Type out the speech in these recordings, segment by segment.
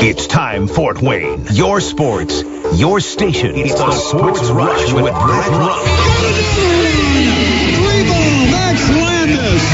It's time, Fort Wayne. Your sports, your station. It's the Sports Rush with Brett Rump.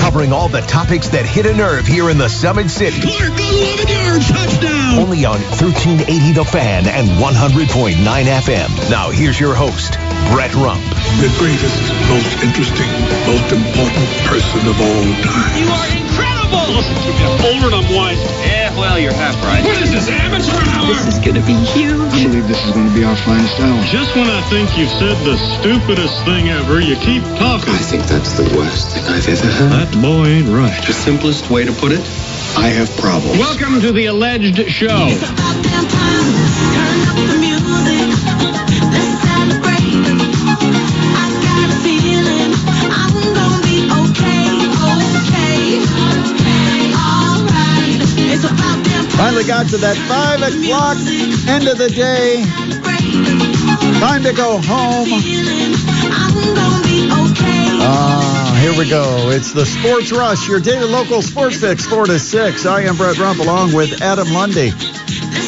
Covering all the topics that hit a nerve here in the Summit City. Clark, 11-yard touchdown. Only on 1380 The Fan and 100.9 FM. Now here's your host, Brett Rump. The greatest, most interesting, most important person of all time. You are incredible! Listen to me, I'm older and I'm wise. Yeah, well, you're half right. What is this, amateur hour? This is going to be huge. I believe this is going to be our finest hour. Just when I think you've said the stupidest thing ever, you keep talking. I think that's the worst thing I've ever heard. That boy ain't right. The simplest way to put it, I have problems. Welcome to the alleged show. It's about damn time. Turn up the music. Finally got to that 5 o'clock end of the day. Time to go home. Here we go. It's the Sports Rush, your daily local sports fix, 4 to 6. I am Brett Rump along with Adam Lundy.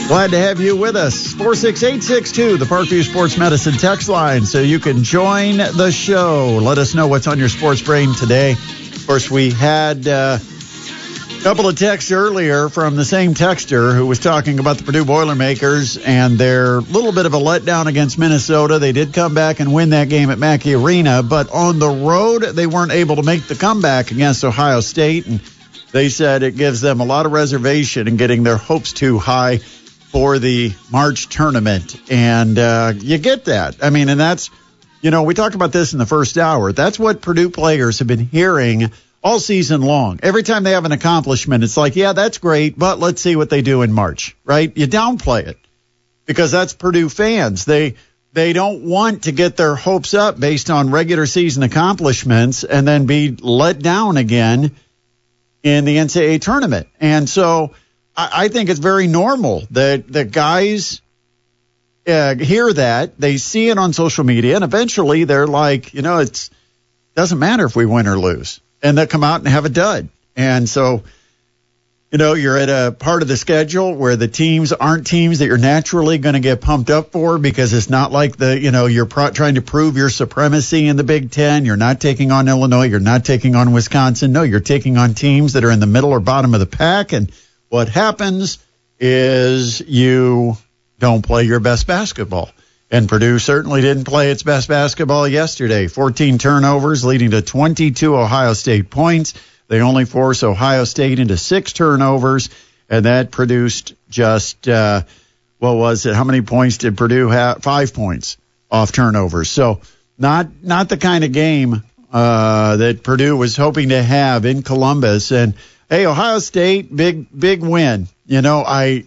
Glad to have you with us. 46862, the Parkview Sports Medicine text line, so you can join the show. Let us know what's on your sports brain today. Of course, we had... couple of texts earlier from the same texter who was talking about the Purdue Boilermakers and their little bit of a letdown against Minnesota. They did come back and win that game at Mackey Arena, but on the road, they weren't able to make the comeback against Ohio State, and they said it gives them a lot of reservation in getting their hopes too high for the March tournament, and you get that. I mean, and that's, you know, we talked about this in the first hour. That's what Purdue players have been hearing all season long. Every time they have an accomplishment, it's like, yeah, that's great, but let's see what they do in March, right? You downplay it because that's Purdue fans. They don't want to get their hopes up based on regular season accomplishments and then be let down again in the NCAA tournament. And so I think it's very normal that the guys hear that. They see it on social media, and eventually they're like, you know, it doesn't matter if we win or lose. And they'll come out and have a dud. And so, you know, you're at a part of the schedule where the teams aren't teams that you're naturally going to get pumped up for because it's not like the, you know, you're trying to prove your supremacy in the Big Ten. You're not taking on Illinois. You're not taking on Wisconsin. No, you're taking on teams that are in the middle or bottom of the pack. And what happens is you don't play your best basketball. And Purdue certainly didn't play its best basketball yesterday. 14 turnovers leading to 22 Ohio State points. They only forced Ohio State into 6 turnovers, and that produced just, what was it? How many points did Purdue have? 5 points off turnovers. So not the kind of game that Purdue was hoping to have in Columbus. And, hey, Ohio State, big win. You know, I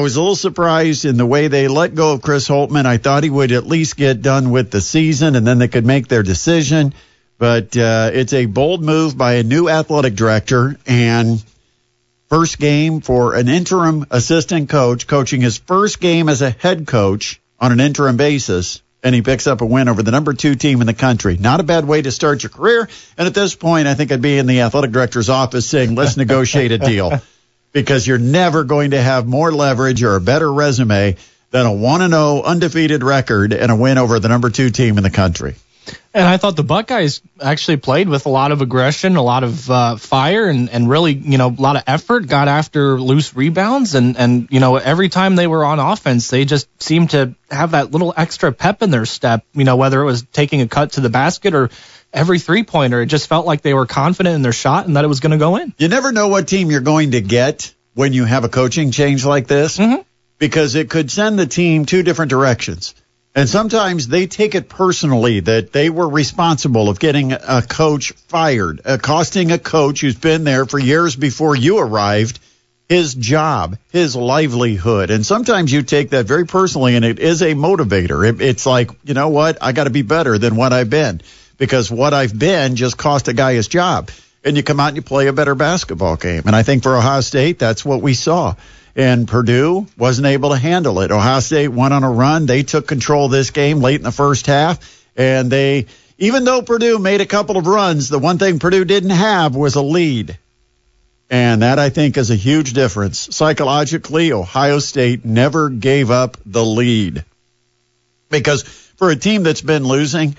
was a little surprised in the way they let go of Chris Holtmann. I thought he would at least get done with the season, and then they could make their decision. But it's a bold move by a new athletic director, and first game for an interim assistant coach, coaching his first game as a head coach on an interim basis, and he picks up a win over the number 2 team in the country. Not a bad way to start your career, and at this point, I think I'd be in the athletic director's office saying, let's negotiate a deal. Because you're never going to have more leverage or a better resume than a 1-0 undefeated record and a win over the number 2 team in the country. And I thought the Buckeyes actually played with a lot of aggression, a lot of fire, and really, you know, a lot of effort, got after loose rebounds. And, you know, every time they were on offense, they just seemed to have that little extra pep in their step, you know, whether it was taking a cut to the basket or every three-pointer. It just felt like they were confident in their shot and that it was going to go in. You never know what team you're going to get when you have a coaching change like this, because it could send the team 2 different directions. And sometimes they take it personally that they were responsible of getting a coach fired, costing a coach who's been there for years before you arrived his job, his livelihood. And sometimes you take that very personally, and it is a motivator. It's like, you know what, I got to be better than what I've been, because what I've been just cost a guy his job. And you come out and you play a better basketball game. And I think for Ohio State, that's what we saw. And Purdue wasn't able to handle it. Ohio State went on a run. They took control of this game late in the first half. And they, even though Purdue made a couple of runs, the one thing Purdue didn't have was a lead. And that, I think, is a huge difference. Psychologically, Ohio State never gave up the lead. Because for a team that's been losing,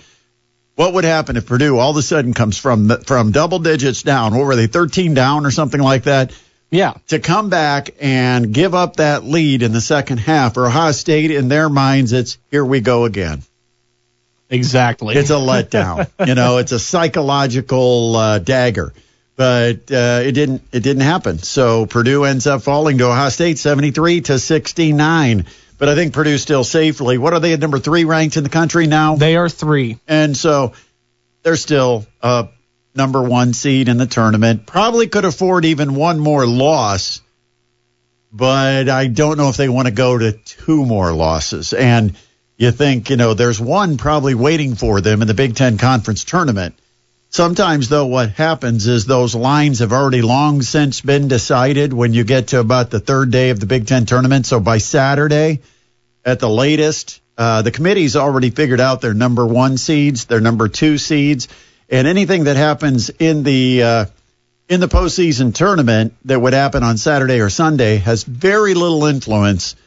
what would happen if Purdue all of a sudden comes from double digits down? What were they, 13 down or something like that? Yeah. To come back and give up that lead in the second half. For Ohio State, in their minds, it's here we go again. Exactly. It's a letdown. You know, it's a psychological dagger. But it didn't happen. So Purdue ends up falling to Ohio State 73-69. But I think Purdue still safely. What are they at number 3 ranked in the country now? They are 3. And so they're still number 1 seed in the tournament. Probably could afford even one more loss. But I don't know if they want to go to 2 more losses. And you think, you know, there's one probably waiting for them in the Big Ten Conference Tournament. Sometimes, though, what happens is those lines have already long since been decided when you get to about the third day of the Big Ten tournament. So by Saturday, at the latest, the committee's already figured out their number 1 seeds, their number 2 seeds, and anything that happens in the postseason tournament that would happen on Saturday or Sunday has very little influence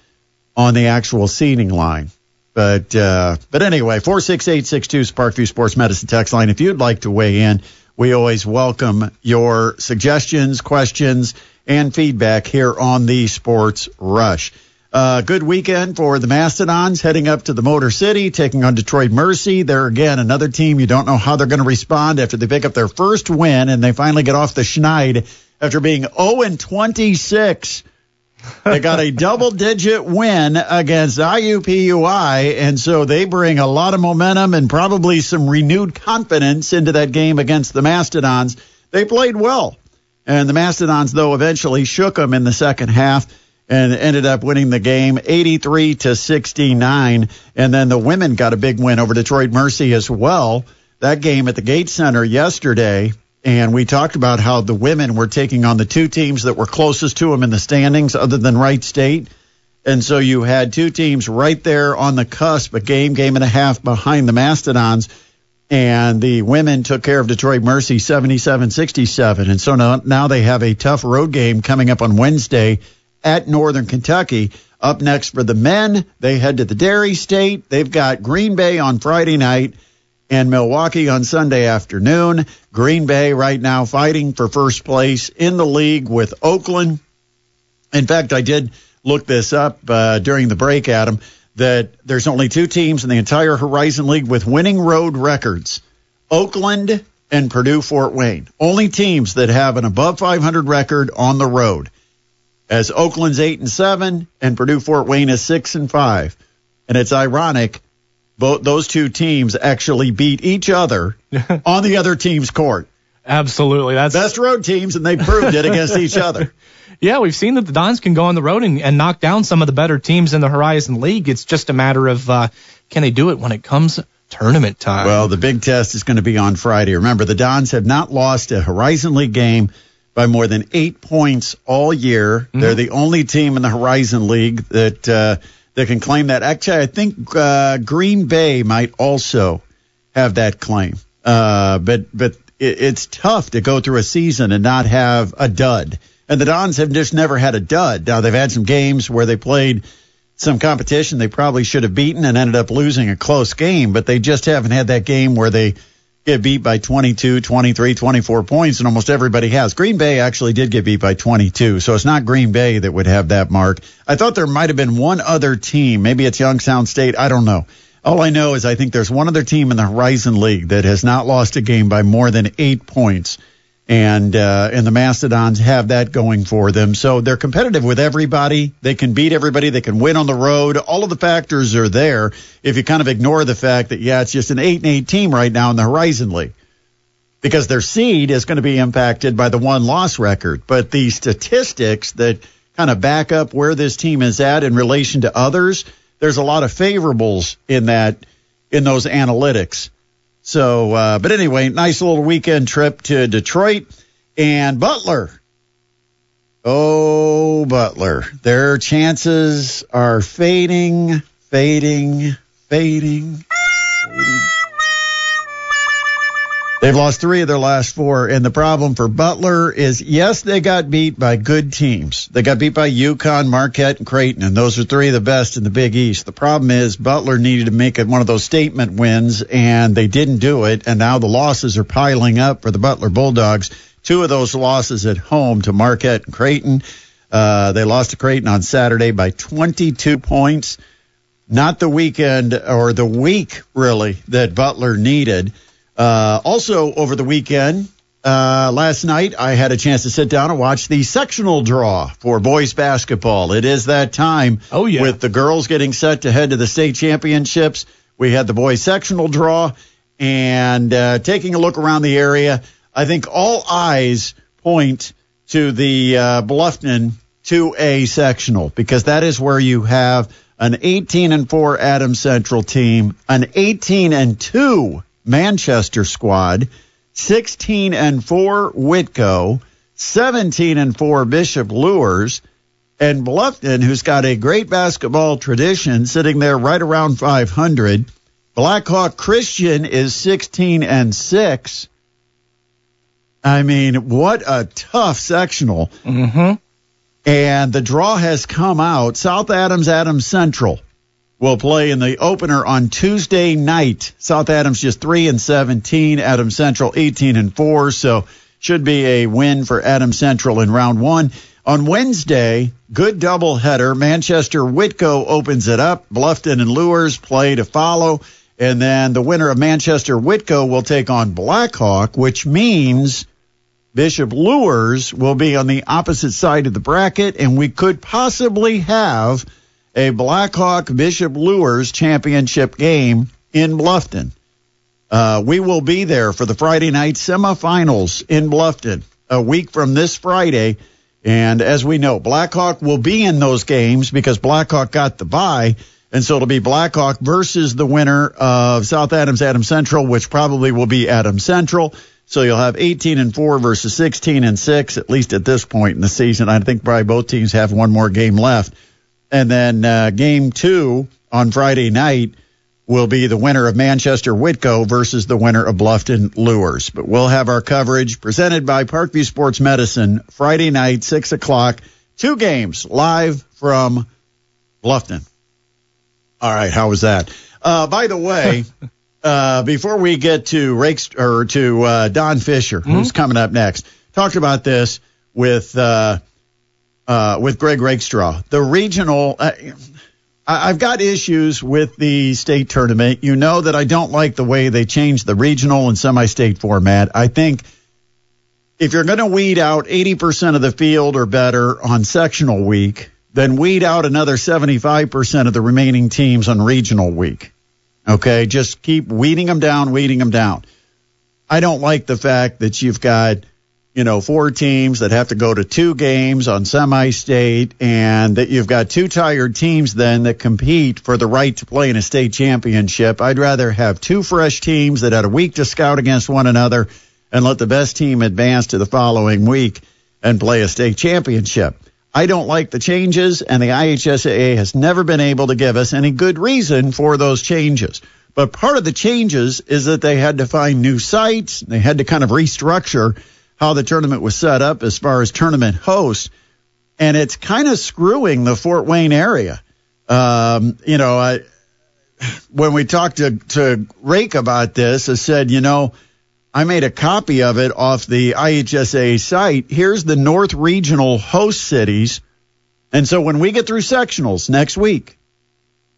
on the actual seeding line. But anyway, 46862 is Parkview Sports Medicine text line. If you'd like to weigh in, we always welcome your suggestions, questions, and feedback here on the Sports Rush. Good weekend for the Mastodons heading up to the Motor City, taking on Detroit Mercy. They're, again, another team you don't know how they're going to respond after they pick up their first win and they finally get off the schneid after being 0-26. They got a double-digit win against IUPUI, and so they bring a lot of momentum and probably some renewed confidence into that game against the Mastodons. They played well, and the Mastodons, though, eventually shook them in the second half and ended up winning the game 83-69, and then the women got a big win over Detroit Mercy as well. That game at the Gates Center yesterday. And we talked about how the women were taking on the 2 teams that were closest to them in the standings other than Wright State. And so you had 2 teams right there on the cusp, a game and a half behind the Mastodons. And the women took care of Detroit Mercy 77-67. And so now they have a tough road game coming up on Wednesday at Northern Kentucky. Up next for the men, they head to the Dairy State. They've got Green Bay on Friday night. And Milwaukee on Sunday afternoon. Green Bay right now fighting for first place in the league with Oakland. In fact, I did look this up during the break, Adam, that there's only 2 teams in the entire Horizon League with winning road records. Oakland and Purdue-Fort Wayne. Only teams that have an above 500 record on the road. As Oakland's 8-7 and Purdue-Fort Wayne is 6-5. And it's ironic. Both those 2 teams actually beat each other on the other team's court. Absolutely. That's best road teams, and they proved it against each other. Yeah, we've seen that the Dons can go on the road and knock down some of the better teams in the Horizon League. It's just a matter of can they do it when it comes tournament time? Well, the big test is going to be on Friday. Remember, the Dons have not lost a Horizon League game by more than 8 points all year. Mm-hmm. They're the only team in the Horizon League that they can claim that. Actually, I think Green Bay might also have that claim. But it's tough to go through a season and not have a dud. And the Dons have just never had a dud. Now, they've had some games where they played some competition they probably should have beaten and ended up losing a close game. But they just haven't had that game where they get beat by 22, 23, 24 points, and almost everybody has. Green Bay actually did get beat by 22, so it's not Green Bay that would have that mark. I thought there might have been one other team. Maybe it's Youngstown State. I don't know. All I know is I think there's one other team in the Horizon League that has not lost a game by more than 8 points, and the Mastodons have that going for them. So they're competitive with everybody. They can beat everybody. They can win on the road. All of the factors are there if you kind of ignore the fact that, yeah, it's just an 8-8 team right now in the Horizon League because their seed is going to be impacted by the one loss record. But the statistics that kind of back up where this team is at in relation to others, there's a lot of favorables in those analytics. So, but anyway, nice little weekend trip to Detroit. And Butler. Oh, Butler. Their chances are fading. They've lost 3 of their last 4, and the problem for Butler is, yes, they got beat by good teams. They got beat by UConn, Marquette, and Creighton, and those are 3 of the best in the Big East. The problem is Butler needed to make one of those statement wins, and they didn't do it, and now the losses are piling up for the Butler Bulldogs. 2 of those losses at home to Marquette and Creighton. They lost to Creighton on Saturday by 22 points. Not the weekend, or the week, really, that Butler needed. Also, over the weekend, last night, I had a chance to sit down and watch the sectional draw for boys basketball. It is that time. Oh, yeah. With the girls getting set to head to the state championships, we had the boys sectional draw. And taking a look around the area, I think all eyes point to the Bluffton 2A sectional, because that is where you have an 18-4 Adams Central team, an 18-2 Manchester squad, 16-4 Whitco, 17-4 Bishop Luers, and Bluffton, who's got a great basketball tradition, sitting there right around 500. Blackhawk Christian is 16-6. I mean, what a tough sectional. Mm-hmm. And the draw has come out. South Adams, Adams Central will play in the opener on Tuesday night. South Adams just 3-17, Adams Central 18-4, so should be a win for Adams Central in round one. On Wednesday, good doubleheader. Manchester Whitco opens it up. Bluffton and Luers play to follow. And then the winner of Manchester Whitco will take on Blackhawk, which means Bishop Luers will be on the opposite side of the bracket, and we could possibly have a Blackhawk-Bishop Luers championship game in Bluffton. We will be there for the Friday night semifinals in Bluffton a week from this Friday. And as we know, Blackhawk will be in those games because Blackhawk got the bye. And so it'll be Blackhawk versus the winner of South Adams, Adams Central, which probably will be Adams Central. So you'll have 18-4 versus 16-6, at least at this point in the season. I think probably both teams have one more game left. And then game 2 on Friday night will be the winner of Manchester Whitco versus the winner of Bluffton Luers. But we'll have our coverage presented by Parkview Sports Medicine Friday night, 6 o'clock. 2 games live from Bluffton. All right, how was that? By the way... before we get to Don Fischer, who's coming up next, talked about this with Greg Rakestraw. The regional, I've got issues with the state tournament. You know that I don't like the way they changed the regional and semi-state format. I think if you're going to weed out 80% of the field or better on sectional week, then weed out another 75% of the remaining teams on regional week. Okay, just keep weeding them down. I don't like the fact that you've got, 4 teams that have to go to 2 games on semi-state, and that you've got 2 tired teams then that compete for the right to play in a state championship. I'd rather have 2 fresh teams that had a week to scout against one another and let the best team advance to the following week and play a state championship. I don't like the changes, and the IHSAA has never been able to give us any good reason for those changes. But part of the changes is that they had to find new sites. They had to kind of restructure how the tournament was set up as far as tournament hosts, and it's kind of screwing the Fort Wayne area. When we talked to Rake about this, I said, I made a copy of it off the IHSAA site. Here's the North Regional host cities. And so when we get through sectionals next week,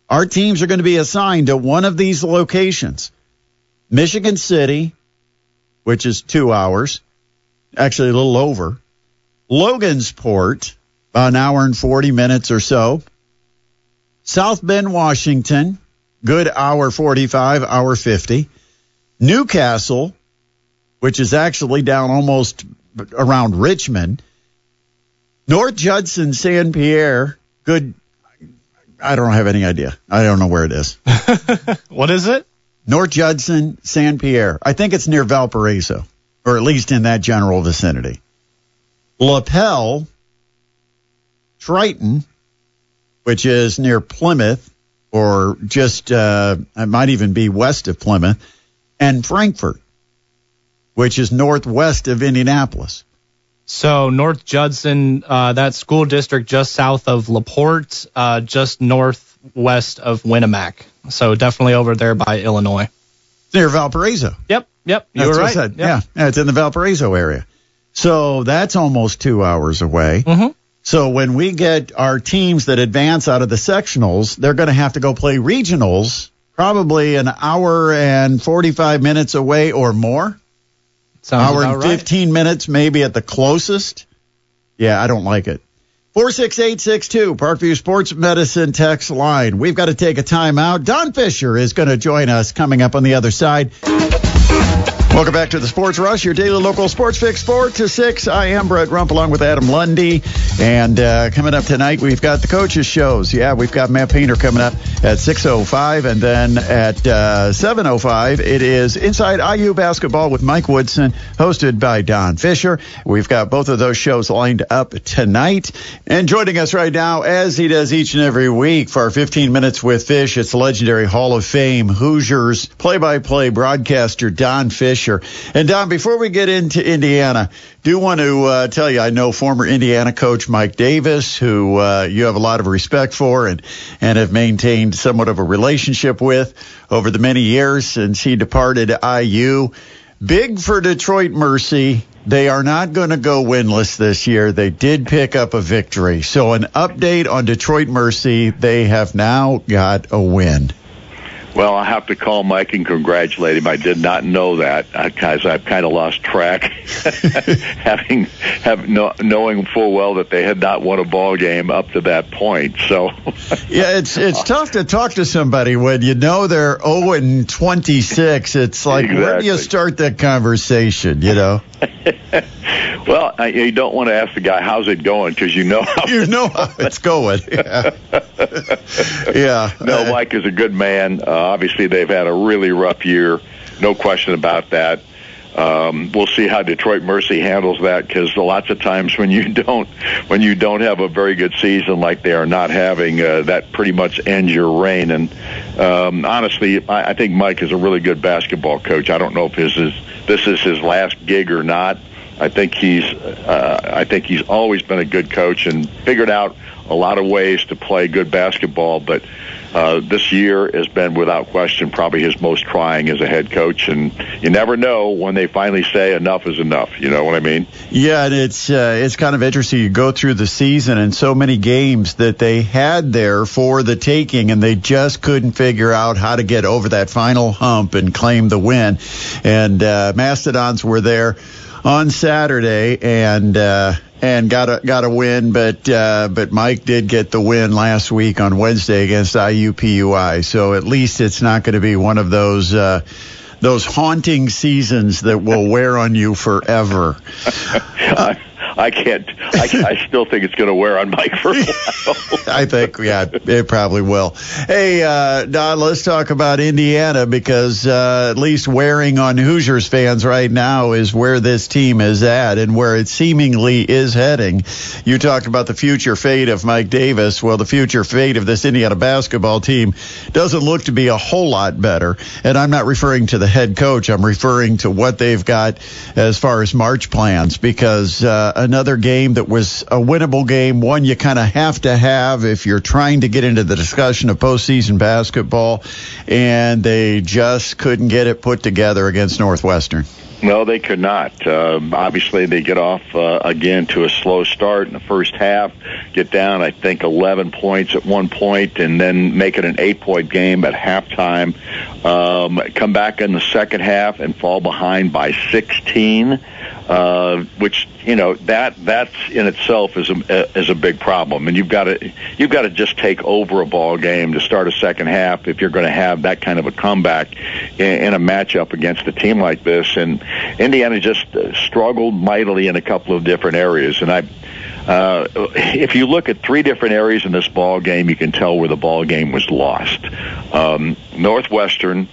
our teams are going to be assigned to one of these locations. Michigan City, which is 2 hours, actually a little over. Logansport, about an hour and 40 minutes or so. South Bend, Washington, good hour 45, hour 50. Newcastle, which is actually down almost around Richmond. North Judson, St. Pierre, good. I don't have any idea. I don't know where it is. What is it? North Judson, St. Pierre. I think it's near Valparaiso, or at least in that general vicinity. Lapel, Triton, which is near Plymouth, or just it might even be west of Plymouth, and Frankfort. which is northwest of Indianapolis. So North Judson, that school district just south of LaPorte, just northwest of Winnemac. So definitely over there by Illinois. It's near Valparaiso. Yep. You were right. Yep. Yeah, it's in the Valparaiso area. So that's almost 2 hours away. Mm-hmm. So when we get our teams that advance out of the sectionals, they're going to have to go play regionals probably an hour and 45 minutes away or more. Sounds hour and 15 minutes maybe at the closest. Yeah, I don't like it. 46862, Parkview Sports Medicine text line. We've got to take a timeout. Don Fischer is going to join us coming up on the other side. Welcome back to the Sports Rush, your daily local sports fix, 4 to 6. I am Brett Rump along with Adam Lundy. And coming up tonight, we've got the coaches' shows. Yeah, we've got Matt Painter coming up at 6:05. And then at 7:05, it is Inside IU Basketball with Mike Woodson, hosted by Don Fischer. We've got both of those shows lined up tonight. And joining us right now, as he does each and every week for our 15 Minutes with Fish, it's the legendary Hall of Fame Hoosiers play-by-play broadcaster Don Fischer. And, Don, before we get into Indiana, do want to tell you I know former Indiana coach Mike Davis, who you have a lot of respect for and have maintained somewhat of a relationship with over the many years since he departed IU. Big for Detroit Mercy. They are not going to go winless this year. They did pick up a victory. So an update on Detroit Mercy. They have now got a win. Well, I have to call Mike and congratulate him. I did not know that because I've kind of lost track, knowing full well that they had not won a ball game up to that point. So, yeah, it's tough to talk to somebody when you know they're 0-26. It's like, exactly. Where do you start that conversation? You know. Well, you don't want to ask the guy how's it going because you know how it's going. Yeah. Yeah. No, Mike is a good man. Obviously, they've had a really rough year, no question about that. We'll see how Detroit Mercy handles that because lots of times when you don't have a very good season like they are not having, that pretty much ends your reign. And honestly, I think Mike is a really good basketball coach. I don't know if this is his last gig or not. I think he's always been a good coach and figured out a lot of ways to play good basketball, but this year has been, without question, probably his most trying as a head coach, and you never know when they finally say enough is enough. You know what I mean? Yeah, and it's kind of interesting. You go through the season and so many games that they had there for the taking, and they just couldn't figure out how to get over that final hump and claim the win. And Mastodons were there on Saturday, and got a win, but Mike did get the win last week on Wednesday against IUPUI. So at least it's not going to be one of those haunting seasons that will wear on you forever. I can't. I still think it's going to wear on Mike for a while. I think, yeah, it probably will. Hey, Don, let's talk about Indiana because at least wearing on Hoosiers fans right now is where this team is at and where it seemingly is heading. You talked about the future fate of Mike Davis. Well, the future fate of this Indiana basketball team doesn't look to be a whole lot better. And I'm not referring to the head coach. I'm referring to what they've got as far as March plans because another game that was a winnable game, one you kind of have to have if you're trying to get into the discussion of postseason basketball, and they just couldn't get it put together against Northwestern. No, they could not. Obviously, they get off again to a slow start in the first half, get down, I think, 11 points at one point, and then make it an 8-point game at halftime. Come back in the second half and fall behind by 16. Which, you know, that's in itself is a big problem, and you've got to just take over a ball game to start a second half if you're going to have that kind of a comeback in a matchup against a team like this. And Indiana just struggled mightily in a couple of different areas, and if you look at three different areas in this ball game, you can tell where the ball game was lost. Northwestern.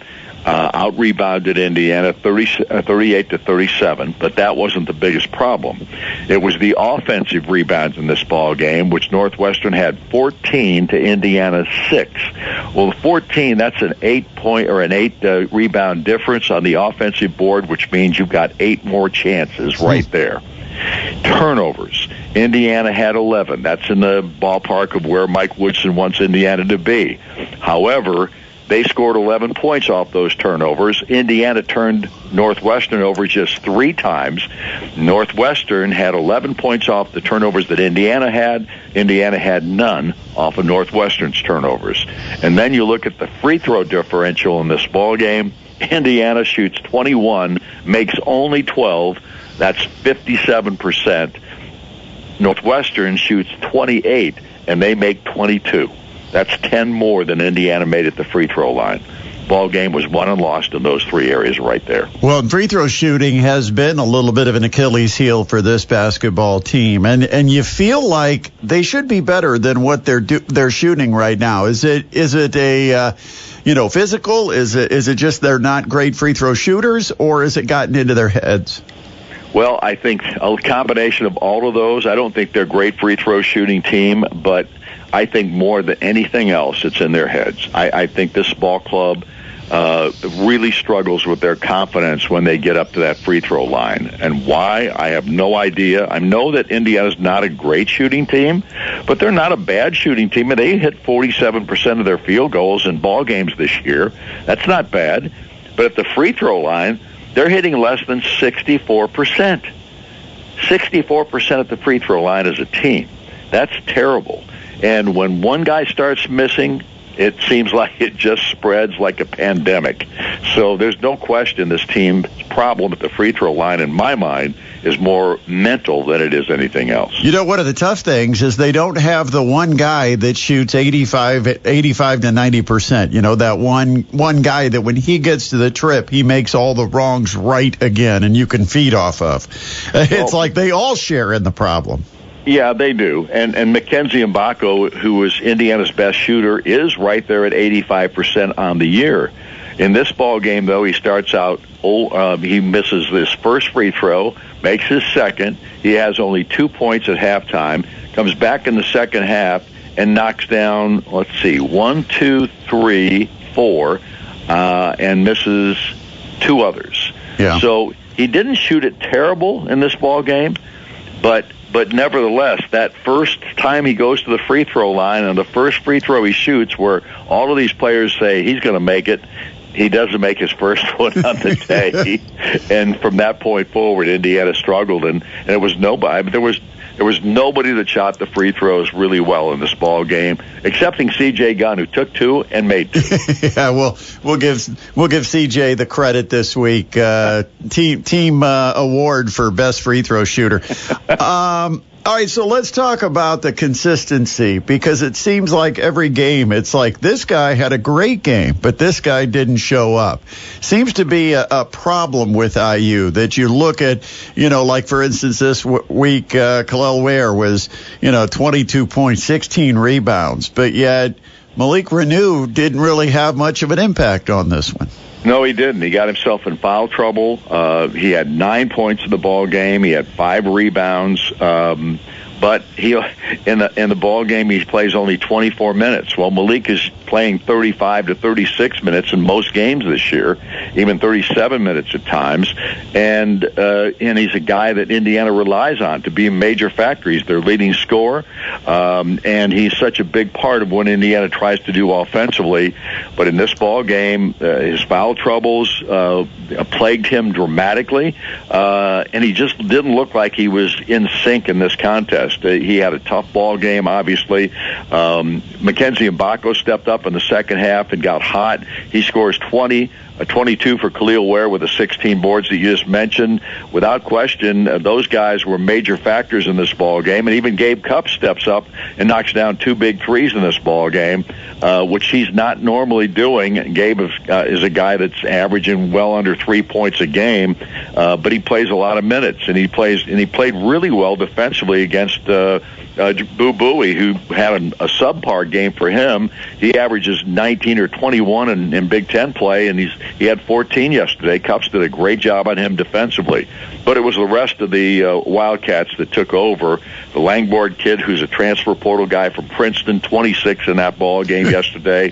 out-rebounded Indiana 38-37, but that wasn't the biggest problem. It was the offensive rebounds in this ball game, which Northwestern had 14 to Indiana's 6. Well, 14, that's an 8-point or an 8-rebound difference on the offensive board, which means you've got 8 more chances right there. Turnovers. Indiana had 11. That's in the ballpark of where Mike Woodson wants Indiana to be. However, they scored 11 points off those turnovers. Indiana turned Northwestern over just 3 times. Northwestern had 11 points off the turnovers that Indiana had. Indiana had none off of Northwestern's turnovers. And then you look at the free throw differential in this ballgame. Indiana shoots 21, makes only 12. That's 57%. Northwestern shoots 28, and they make 22. That's 10 more than Indiana made at the free throw line. Ball game was won and lost in those 3 areas right there. Well, free throw shooting has been a little bit of an Achilles heel for this basketball team, and you feel like they should be better than what they're shooting right now. Is it a physical? Is it just they're not great free throw shooters, or has it gotten into their heads? Well, I think a combination of all of those. I don't think they're a great free throw shooting team, but I think more than anything else, it's in their heads. I think this ball club really struggles with their confidence when they get up to that free throw line. And why, I have no idea. I know that Indiana's not a great shooting team, but they're not a bad shooting team. And they hit 47% of their field goals in ball games this year. That's not bad. But at the free throw line, they're hitting less than 64%. 64% at the free throw line as a team. That's terrible. And when one guy starts missing, it seems like it just spreads like a pandemic. So there's no question this team's problem at the free throw line, in my mind, is more mental than it is anything else. You know, one of the tough things is they don't have the one guy that shoots 85 to 90%. You know, that one guy that when he gets to the trip, he makes all the wrongs right again, and you can feed off of. It's like they all share in the problem. Yeah, they do. And Mackenzie Mgbako, who is Indiana's best shooter, is right there at 85% on the year. In this ball game, though, he starts out, he misses his first free throw, makes his second. He has only 2 points at halftime, comes back in the second half, and knocks down, 1, 2, 3, 4, and misses 2 others. Yeah. So he didn't shoot it terrible in this ball game, But nevertheless, that first time he goes to the free throw line and the first free throw he shoots, where all of these players say he's going to make it, he doesn't make his first one on the day. And from that point forward, Indiana struggled, and it was nobody. But there was nobody that shot the free throws really well in this ball game, excepting C.J. Gunn, who took 2 and made 2. Yeah, well, we'll give C.J. the credit this week. Team award for best free throw shooter. All right, so let's talk about the consistency, because it seems like every game, it's like this guy had a great game, but this guy didn't show up. Seems to be a problem with IU that you look at, like, for instance, this week, Khalil Ware was, 22 points, 16 rebounds, but yet Malik Renew didn't really have much of an impact on this one. No, he didn't. He got himself in foul trouble. He had 9 points in the ball game. He had 5 rebounds. But he in the ball game, he plays only 24 minutes. Well, Malik is playing 35 to 36 minutes in most games this year, even 37 minutes at times. And he's a guy that Indiana relies on to be a major factor. He's their leading scorer, and he's such a big part of what Indiana tries to do offensively. But in this ball game, his foul troubles plagued him dramatically, and he just didn't look like he was in sync in this contest. He had a tough ball game, obviously. Mackenzie Mgbako stepped up in the second half and got hot. He scores 22 for Khalil Ware with the 16 boards that you just mentioned. Without question, those guys were major factors in this ball game, and even Gabe Cupp steps up and knocks down 2 big threes in this ball game, which he's not normally doing. Gabe is a guy that's averaging well under 3 points a game, but he plays a lot of minutes, and he played really well defensively against Boo Booey, who had a subpar game for him. He averages 19 or 21 in Big Ten play, and he's He had 14 yesterday. Cups did a great job on him defensively. But it was the rest of the Wildcats that took over. The Langborg kid, who's a transfer portal guy from Princeton, 26 in that ball game yesterday.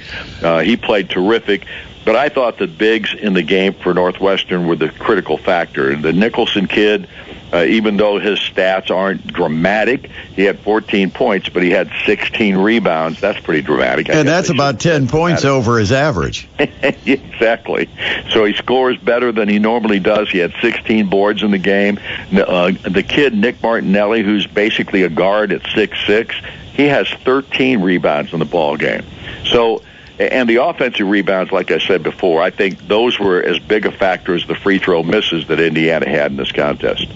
He played terrific. But I thought the bigs in the game for Northwestern were the critical factor. The Nicholson kid, even though his stats aren't dramatic, he had 14 points, but he had 16 rebounds. That's pretty dramatic. And that's about 10 points over his average. Exactly. So he scores better than he normally does. He had 16 boards in the game. The kid, Nick Martinelli, who's basically a guard at 6'6", he has 13 rebounds in the ball game. So... And the offensive rebounds, like I said before, I think those were as big a factor as the free throw misses that Indiana had in this contest.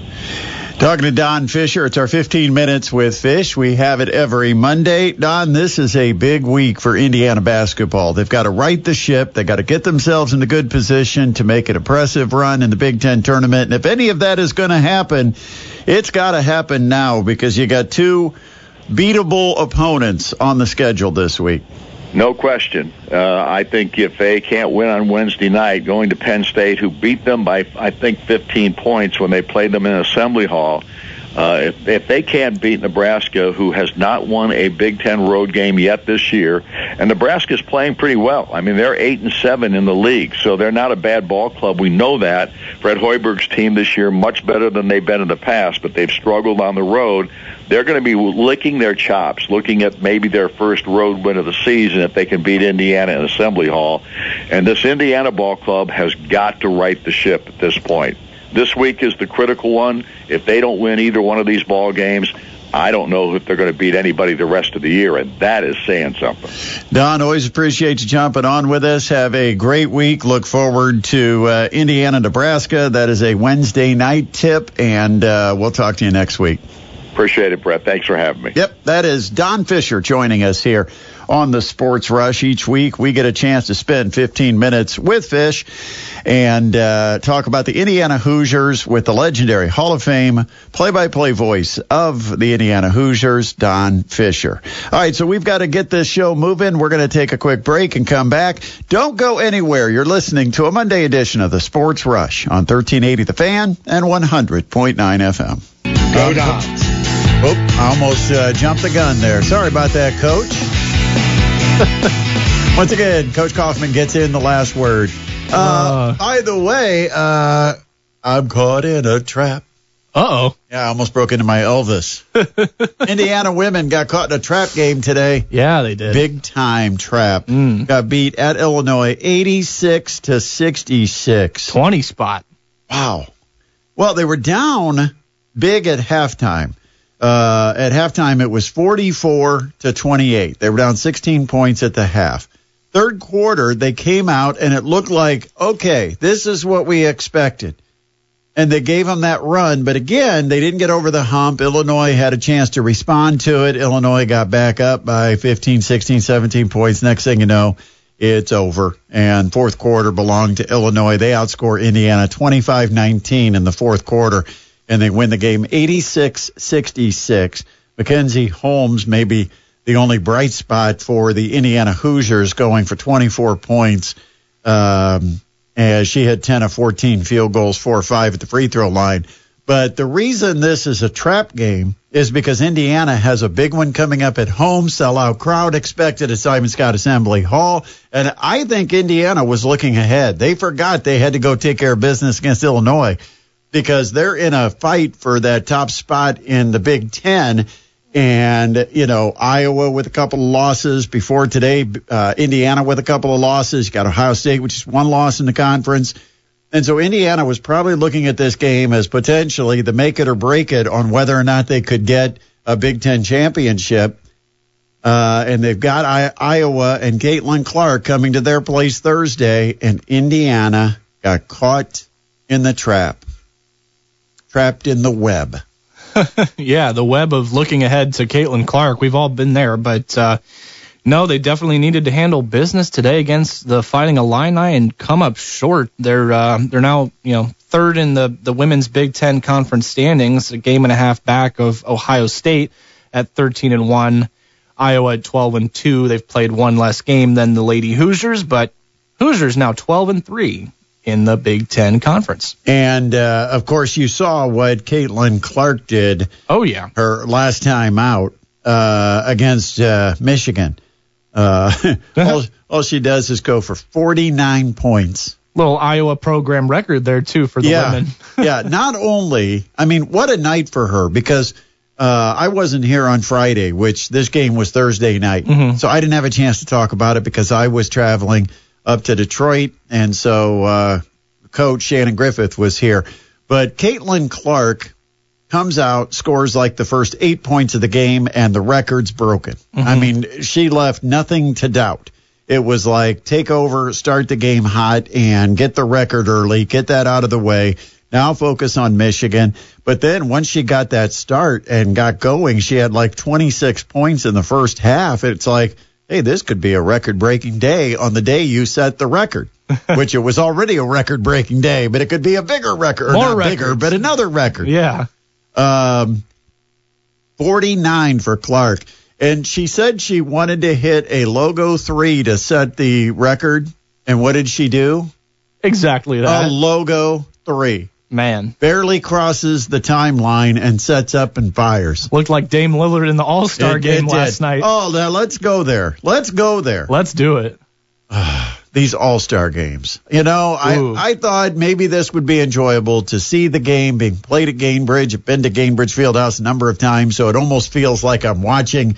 Talking to Don Fischer, it's our 15 Minutes with Fish. We have it every Monday. Don, this is a big week for Indiana basketball. They've got to right the ship. They've got to get themselves in a good position to make an impressive run in the Big Ten tournament. And if any of that is going to happen, it's got to happen now because you got two beatable opponents on the schedule this week. No question. I think if they can't win on Wednesday night, going to Penn State, who beat them by, I think, 15 points when they played them in Assembly Hall, if they can't beat Nebraska, who has not won a Big Ten road game yet this year, and Nebraska's playing pretty well. I mean, they're 8-7 in the league, so they're not a bad ball club. We know that. Fred Hoiberg's team this year, much better than they've been in the past, but they've struggled on the road. They're going to be licking their chops, looking at maybe their first road win of the season if they can beat Indiana in Assembly Hall. And this Indiana ball club has got to right the ship at this point. This week is the critical one. If they don't win either one of these ball games, I don't know if they're going to beat anybody the rest of the year, and that is saying something. Don, always appreciate you jumping on with us. Have a great week. Look forward to Indiana-Nebraska. That is a Wednesday night tip, and we'll talk to you next week. Appreciate it, Brett. Thanks for having me. Yep, that is Don Fischer joining us here on the Sports Rush. Each week we get a chance to spend 15 minutes with Fish and talk about the Indiana Hoosiers with the legendary Hall of Fame play-by-play voice of the Indiana Hoosiers, Don Fischer. All right, so we've got to get this show moving. We're going to take a quick break and come back. Don't go anywhere. You're listening to a Monday edition of the Sports Rush on 1380 The Fan and 100.9 FM. Go Dons. Oh, I almost jumped the gun there. Sorry about that, Coach. Once again, Coach Kaufman gets in the last word. By the way, I'm caught in a trap. Uh-oh. Yeah, I almost broke into my Elvis. Indiana women got caught in a trap game today. Yeah, they did. Big time trap. Got beat at Illinois 86-66. 20 spot. Wow. Well, they were down big at halftime. At halftime, it was 44-28. They were down 16 points at the half. Third quarter, they came out, and it looked like, okay, this is what we expected. And they gave them that run. But again, they didn't get over the hump. Illinois had a chance to respond to it. Illinois got back up by 15, 16, 17 points. Next thing you know, it's over. And fourth quarter belonged to Illinois. They outscore Indiana 25-19 in the fourth quarter. And they win the game 86-66. Mackenzie Holmes may be the only bright spot for the Indiana Hoosiers, going for 24 points. As she had 10 of 14 field goals, 4-5 at the free throw line. But the reason this is a trap game is because Indiana has a big one coming up at home. Sellout crowd expected at Simon Scott Assembly Hall. And I think Indiana was looking ahead. They forgot they had to go take care of business against Illinois, because they're in a fight for that top spot in the Big Ten. And, you know, Iowa with a couple of losses before today, Indiana with a couple of losses. You got Ohio State, which is one loss in the conference. And so Indiana was probably looking at this game as potentially the make it or break it on whether or not they could get a Big Ten championship. And they've got Iowa and Caitlin Clark coming to their place Thursday. And Indiana got caught in the trap. Trapped in the web. Yeah, the web of looking ahead to Caitlin Clark. We've all been there, but no, they definitely needed to handle business today against the Fighting Illini and come up short. They're now, you know, third in the women's Big Ten conference standings, a game and a half back of Ohio State at 13-1, Iowa at 12-2. They've played one less game than the Lady Hoosiers, but Hoosiers now 12-3 in the Big Ten Conference. And, of course, you saw what Caitlin Clark did. Oh, yeah. Her last time out against Michigan. All she does is go for 49 points. Little Iowa program record there, too, for the women. Yeah, not only, I mean, what a night for her, because I wasn't here on Friday, which this game was Thursday night. Mm-hmm. So I didn't have a chance to talk about it because I was traveling up to Detroit, and so Coach Shannon Griffith was here. But Caitlin Clark comes out, scores like the first 8 points of the game, and the record's broken. Mm-hmm. I mean, she left nothing to doubt. It was like, take over, start the game hot, and get the record early, get that out of the way. Now focus on Michigan. But then once she got that start and got going, she had like 26 points in the first half. It's like, hey, this could be a record-breaking day on the day you set the record, which it was already a record-breaking day, but it could be a bigger record. Bigger, but another record. Yeah. 49 for Clark. And she said she wanted to hit a logo three to set the record. And what did she do? Exactly that. A logo three. Man. Barely crosses the timeline and sets up and fires. Looked like Dame Lillard in the All-Star game last night. Oh, now let's go there. Let's go there. Let's do it. These All-Star games. You know, I thought maybe this would be enjoyable to see the game being played at Gainbridge. I've been to Gainbridge Fieldhouse a number of times, so it almost feels like I'm watching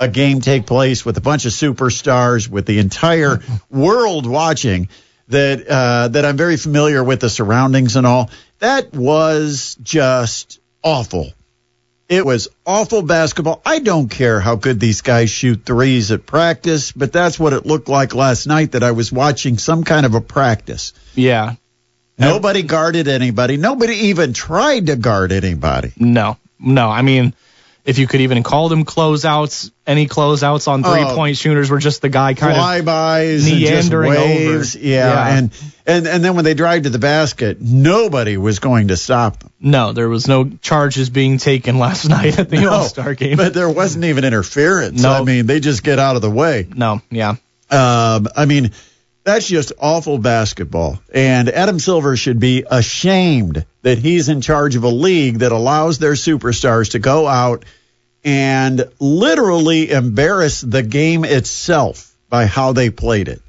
a game take place with a bunch of superstars, with the entire world watching, that I'm very familiar with the surroundings and all. That was just awful. It was awful basketball. I don't care how good these guys shoot threes at practice, but that's what it looked like last night, that I was watching some kind of a practice. Yeah. Nobody guarded anybody. Nobody even tried to guard anybody. No. I mean, if you could even call them closeouts, any closeouts on three-point shooters were just the guy kind of flybys meandering and just waves. Over. Yeah. And then when they drive to the basket, nobody was going to stop them. No, there was no charges being taken last night at the All-Star game. But there wasn't even interference. No. I mean, they just get out of the way. No, yeah. I mean, that's just awful basketball. And Adam Silver should be ashamed that he's in charge of a league that allows their superstars to go out and literally embarrass the game itself by how they played it.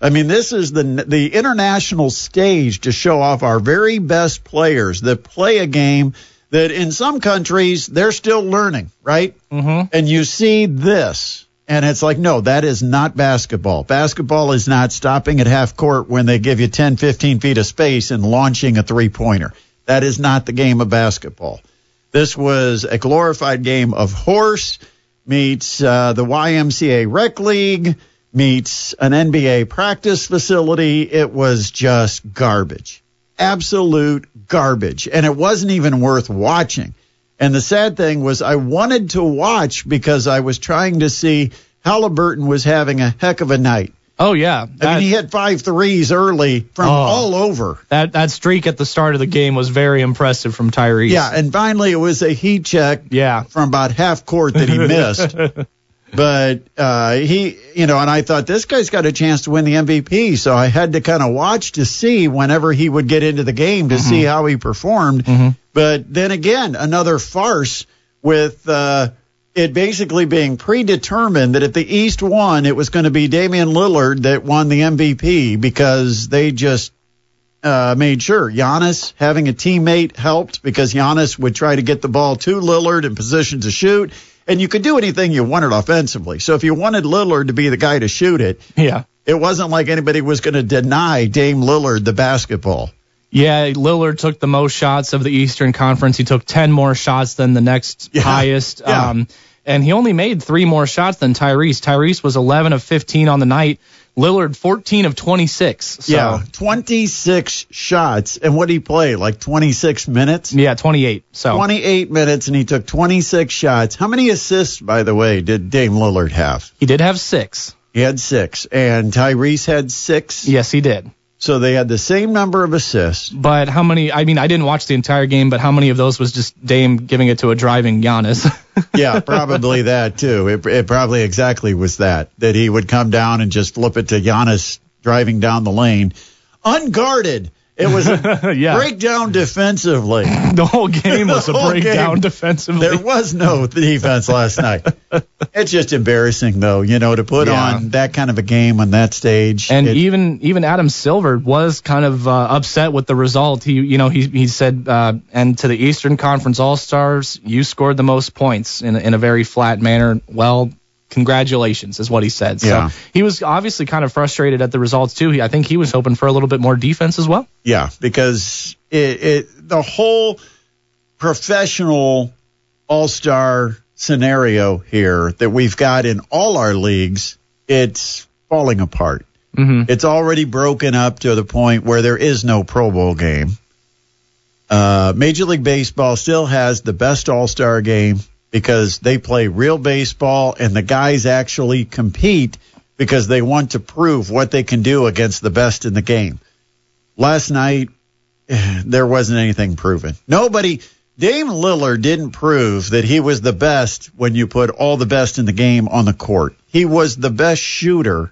I mean, this is the international stage to show off our very best players that play a game that in some countries they're still learning, right? Mm-hmm. And you see this, and it's like, no, that is not basketball. Basketball is not stopping at half court when they give you 10, 15 feet of space and launching a three-pointer. That is not the game of basketball. This was a glorified game of horse meets the YMCA Rec League, meets an NBA practice facility. It was just garbage, absolute garbage. And it wasn't even worth watching. And the sad thing was I wanted to watch because I was trying to see Halliburton was having a heck of a night. Oh, yeah. I mean, he hit 5 threes early from all over. That streak at the start of the game was very impressive from Tyrese. Yeah, and finally it was a heat check from about half court that he missed. But he, you know, and I thought this guy's got a chance to win the MVP. So I had to kind of watch to see whenever he would get into the game to see how he performed. Mm-hmm. But then again, another farce with it basically being predetermined that if the East won, it was going to be Damian Lillard that won the MVP because they just made sure. Giannis having a teammate helped because Giannis would try to get the ball to Lillard in position to shoot. And you could do anything you wanted offensively. So if you wanted Lillard to be the guy to shoot it, it wasn't like anybody was going to deny Dame Lillard the basketball. Yeah, Lillard took the most shots of the Eastern Conference. He took 10 more shots than the next highest. Yeah. And he only made 3 more shots than Tyrese. Tyrese was 11 of 15 on the night. Lillard, 14 of 26. So. Yeah, 26 shots. And what did he play, like 26 minutes? Yeah, 28. So 28 minutes, and he took 26 shots. How many assists, by the way, did Dame Lillard have? He did have 6. He had 6. And Tyrese had 6? Yes, he did. So they had the same number of assists. But how many? I mean, I didn't watch the entire game, but how many of those was just Dame giving it to a driving Giannis? Yeah, probably that, too. It probably exactly was that he would come down and just flip it to Giannis driving down the lane. Unguarded. It was a breakdown defensively. The whole game was a breakdown defensively. There was no defense last night. It's just embarrassing, though, you know, to put on that kind of a game on that stage. And even Adam Silver was kind of upset with the result. He said, and to the Eastern Conference All-Stars, you scored the most points in a very flat manner. Well, congratulations is what he said. So he was obviously kind of frustrated at the results too. I think he was hoping for a little bit more defense as well. Yeah, because the whole professional all-star scenario here that we've got in all our leagues, it's falling apart. Mm-hmm. It's already broken up to the point where there is no Pro Bowl game. Major League Baseball still has the best all-star game, because they play real baseball and the guys actually compete because they want to prove what they can do against the best in the game. Last night, there wasn't anything proven. Dame Lillard didn't prove that he was the best when you put all the best in the game on the court. He was the best shooter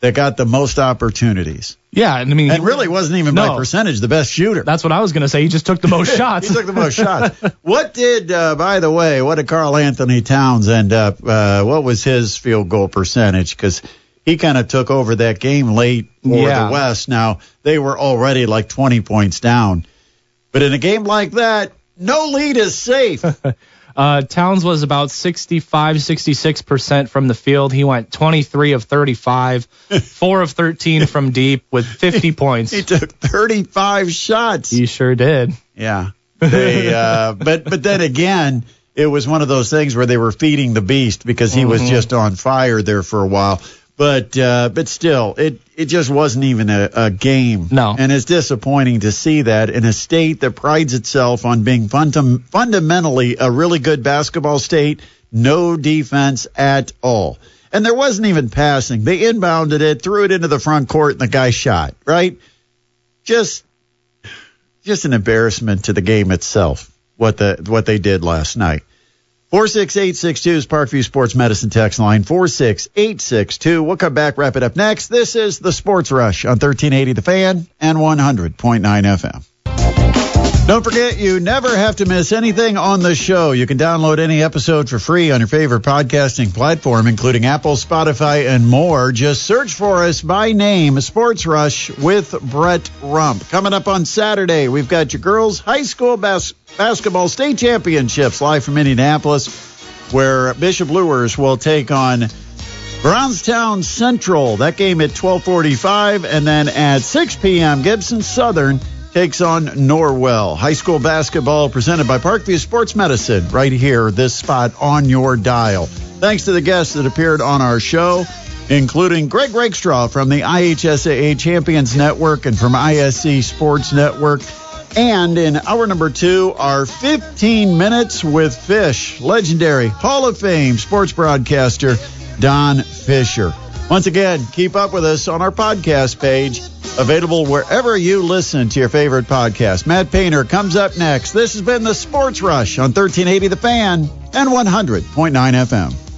that got the most opportunities. Yeah, I mean, and really wasn't even by percentage the best shooter. That's what I was going to say. He just took the most shots. He took the most shots. What did Carl Anthony Towns end up? What was his field goal percentage? Because he kind of took over that game late for the West. Now, they were already like 20 points down. But in a game like that, no lead is safe. Towns was about 65-66% from the field. He went 23 of 35, 4 of 13 from deep with 50 points. He took 35 shots. He sure did. Yeah. They, but then again, it was one of those things where they were feeding the beast because he was just on fire there for a while. But still, it just wasn't even a game. No. And it's disappointing to see that in a state that prides itself on being fundamentally a really good basketball state, no defense at all. And there wasn't even passing. They inbounded it, threw it into the front court, and the guy shot, right? Just an embarrassment to the game itself, what they did last night. 46862 is Parkview Sports Medicine text line, 46862. We'll come back, wrap it up next. This is the Sports Rush on 1380 The Fan and 100.9 FM. Don't forget, you never have to miss anything on the show. You can download any episode for free on your favorite podcasting platform, including Apple, Spotify, and more. Just search for us by name, Sports Rush with Brett Rump. Coming up on Saturday, we've got your girls' high school basketball state championships live from Indianapolis, where Bishop Luers will take on Brownstown Central. That game at 12:45, and then at 6 p.m. Gibson Southern takes on Norwell. High school basketball presented by Parkview Sports Medicine right here, this spot on your dial. Thanks to the guests that appeared on our show, including Greg Rakestraw from the IHSAA Champions Network and from ISC Sports Network. And in hour number 2, our 15 Minutes with Fish, legendary Hall of Fame sports broadcaster Don Fischer. Once again, keep up with us on our podcast page, available wherever you listen to your favorite podcast. Matt Painter comes up next. This has been the Sports Rush on 1380 The Fan and 100.9 FM.